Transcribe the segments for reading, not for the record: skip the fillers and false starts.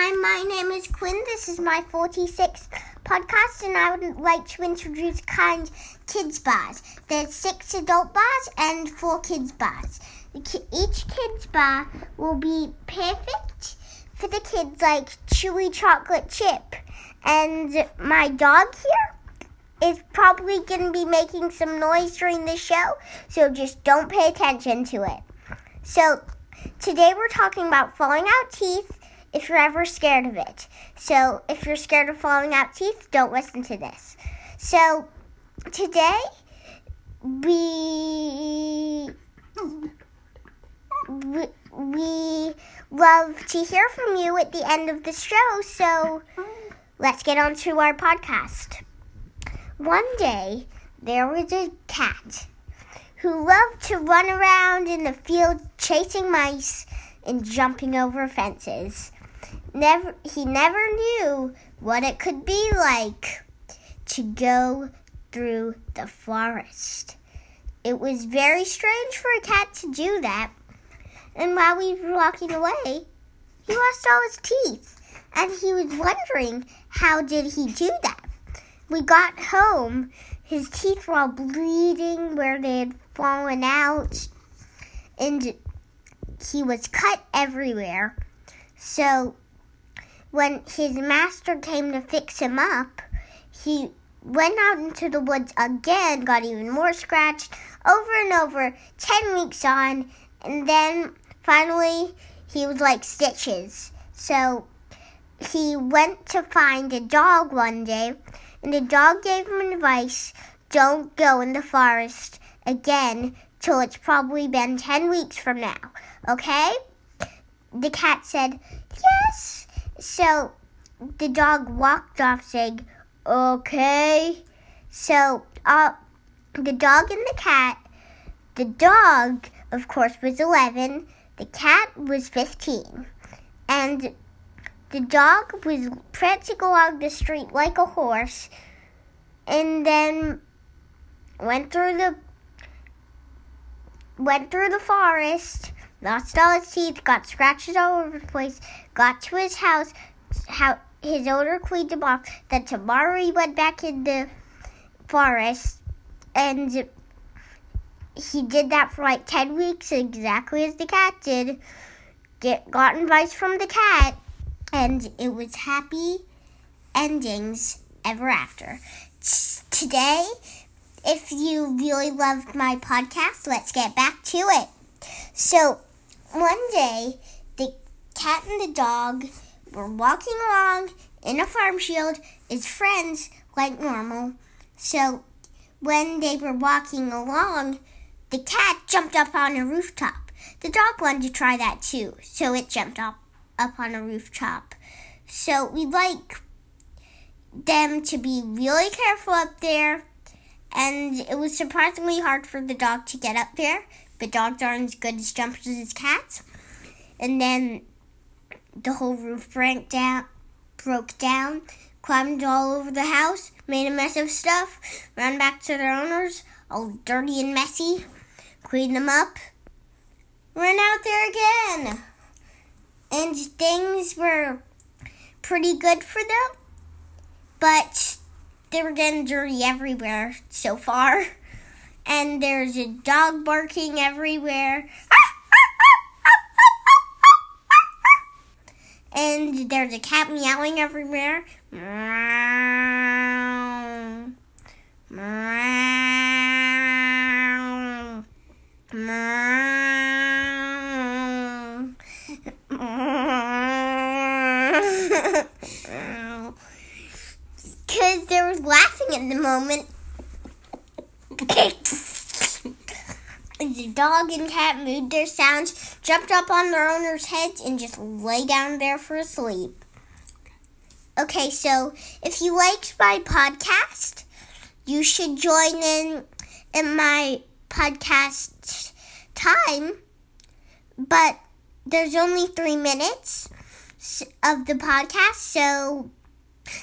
Hi, my name is Quinn. This is my 46th podcast, and I would like to introduce Kind Kids Bars. There's 6 adult bars and 4 kids bars. Each kids bar will be perfect for the kids, like chewy chocolate chip. And my dog here is probably going to be making some noise during the show, so just don't pay attention to it. So today we're talking about falling out teeth. If you're ever scared of it. So if you're scared of falling out teeth, don't listen to this. So today we love to hear from you at the end of the show. So let's get on to our podcast. One day there was a cat who loved to run around in the field chasing mice and jumping over fences. He never knew what it could be like to go through the forest. It was very strange for a cat to do that. And while we were walking away, he lost all his teeth. And he was wondering, how did he do that? We got home. His teeth were all bleeding where they had fallen out. And he was cut everywhere. So when his master came to fix him up, he went out into the woods again, got even more scratched, over and over, 10 weeks on, and then finally he was like stitches. So he went to find a dog one day, and the dog gave him advice, don't go in the forest again till it's probably been 10 weeks from now, okay? The cat said, yes. So the dog walked off saying, okay. So the dog and the cat, the dog, of course, was 11. The cat was 15. And the dog was prancing to go along the street like a horse and then went through the forest, lost all his teeth, got scratches all over the place, got to his house, his owner cleaned him off. Then tomorrow he went back in the forest, and he did that for like 10 weeks, exactly as the cat did. Got advice from the cat, and it was happy endings ever after. Today, if you really loved my podcast, let's get back to it. So one day, the cat and the dog were walking along in a farm field as friends like normal. So when they were walking along, the cat jumped up on a rooftop. The dog wanted to try that too, so it jumped up on a rooftop. So we'd like them to be really careful up there, and it was surprisingly hard for the dog to get up there. But dogs aren't as good as jumpers as cats. And then the whole roof broke down, climbed all over the house, made a mess of stuff, ran back to their owners, all dirty and messy, cleaned them up, ran out there again. And things were pretty good for them, but they were getting dirty everywhere so far. And there's a dog barking everywhere. And there's a cat meowing everywhere. Meow. Meow. Meow. Because there was laughing at the moment. The dog and cat moved their sounds, jumped up on their owner's heads, and just lay down there for a sleep. Okay, so if you liked my podcast, you should join in my podcast time. But there's only 3 minutes of the podcast, so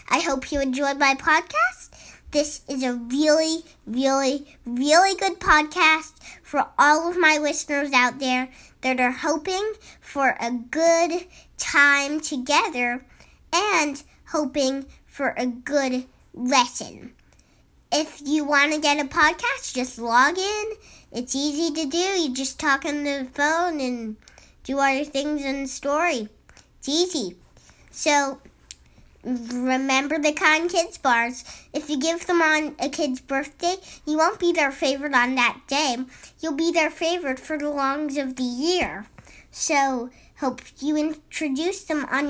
I hope you enjoyed my podcast. This is a really, really, really good podcast for all of my listeners out there that are hoping for a good time together and hoping for a good lesson. If you want to get a podcast, just log in. It's easy to do. You just talk on the phone and do all your things in the story. It's easy. So remember the kind kids bars. If you give them on a kid's birthday, you won't be their favorite on that day. You'll be their favorite for the longs of the year. So hope you introduce them on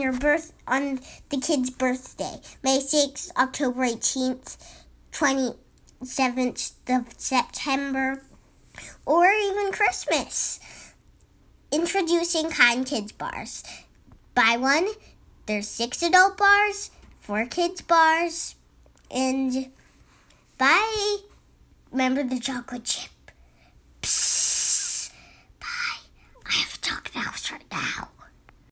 on the kid's birthday, May 6th, October 18th, 27th of September, or even Christmas. Introducing kind kids bars. Buy one. There's 6 adult bars, 4 kids bars, and bye. Remember the chocolate chip. Psst. Bye. I have a chocolate house right now.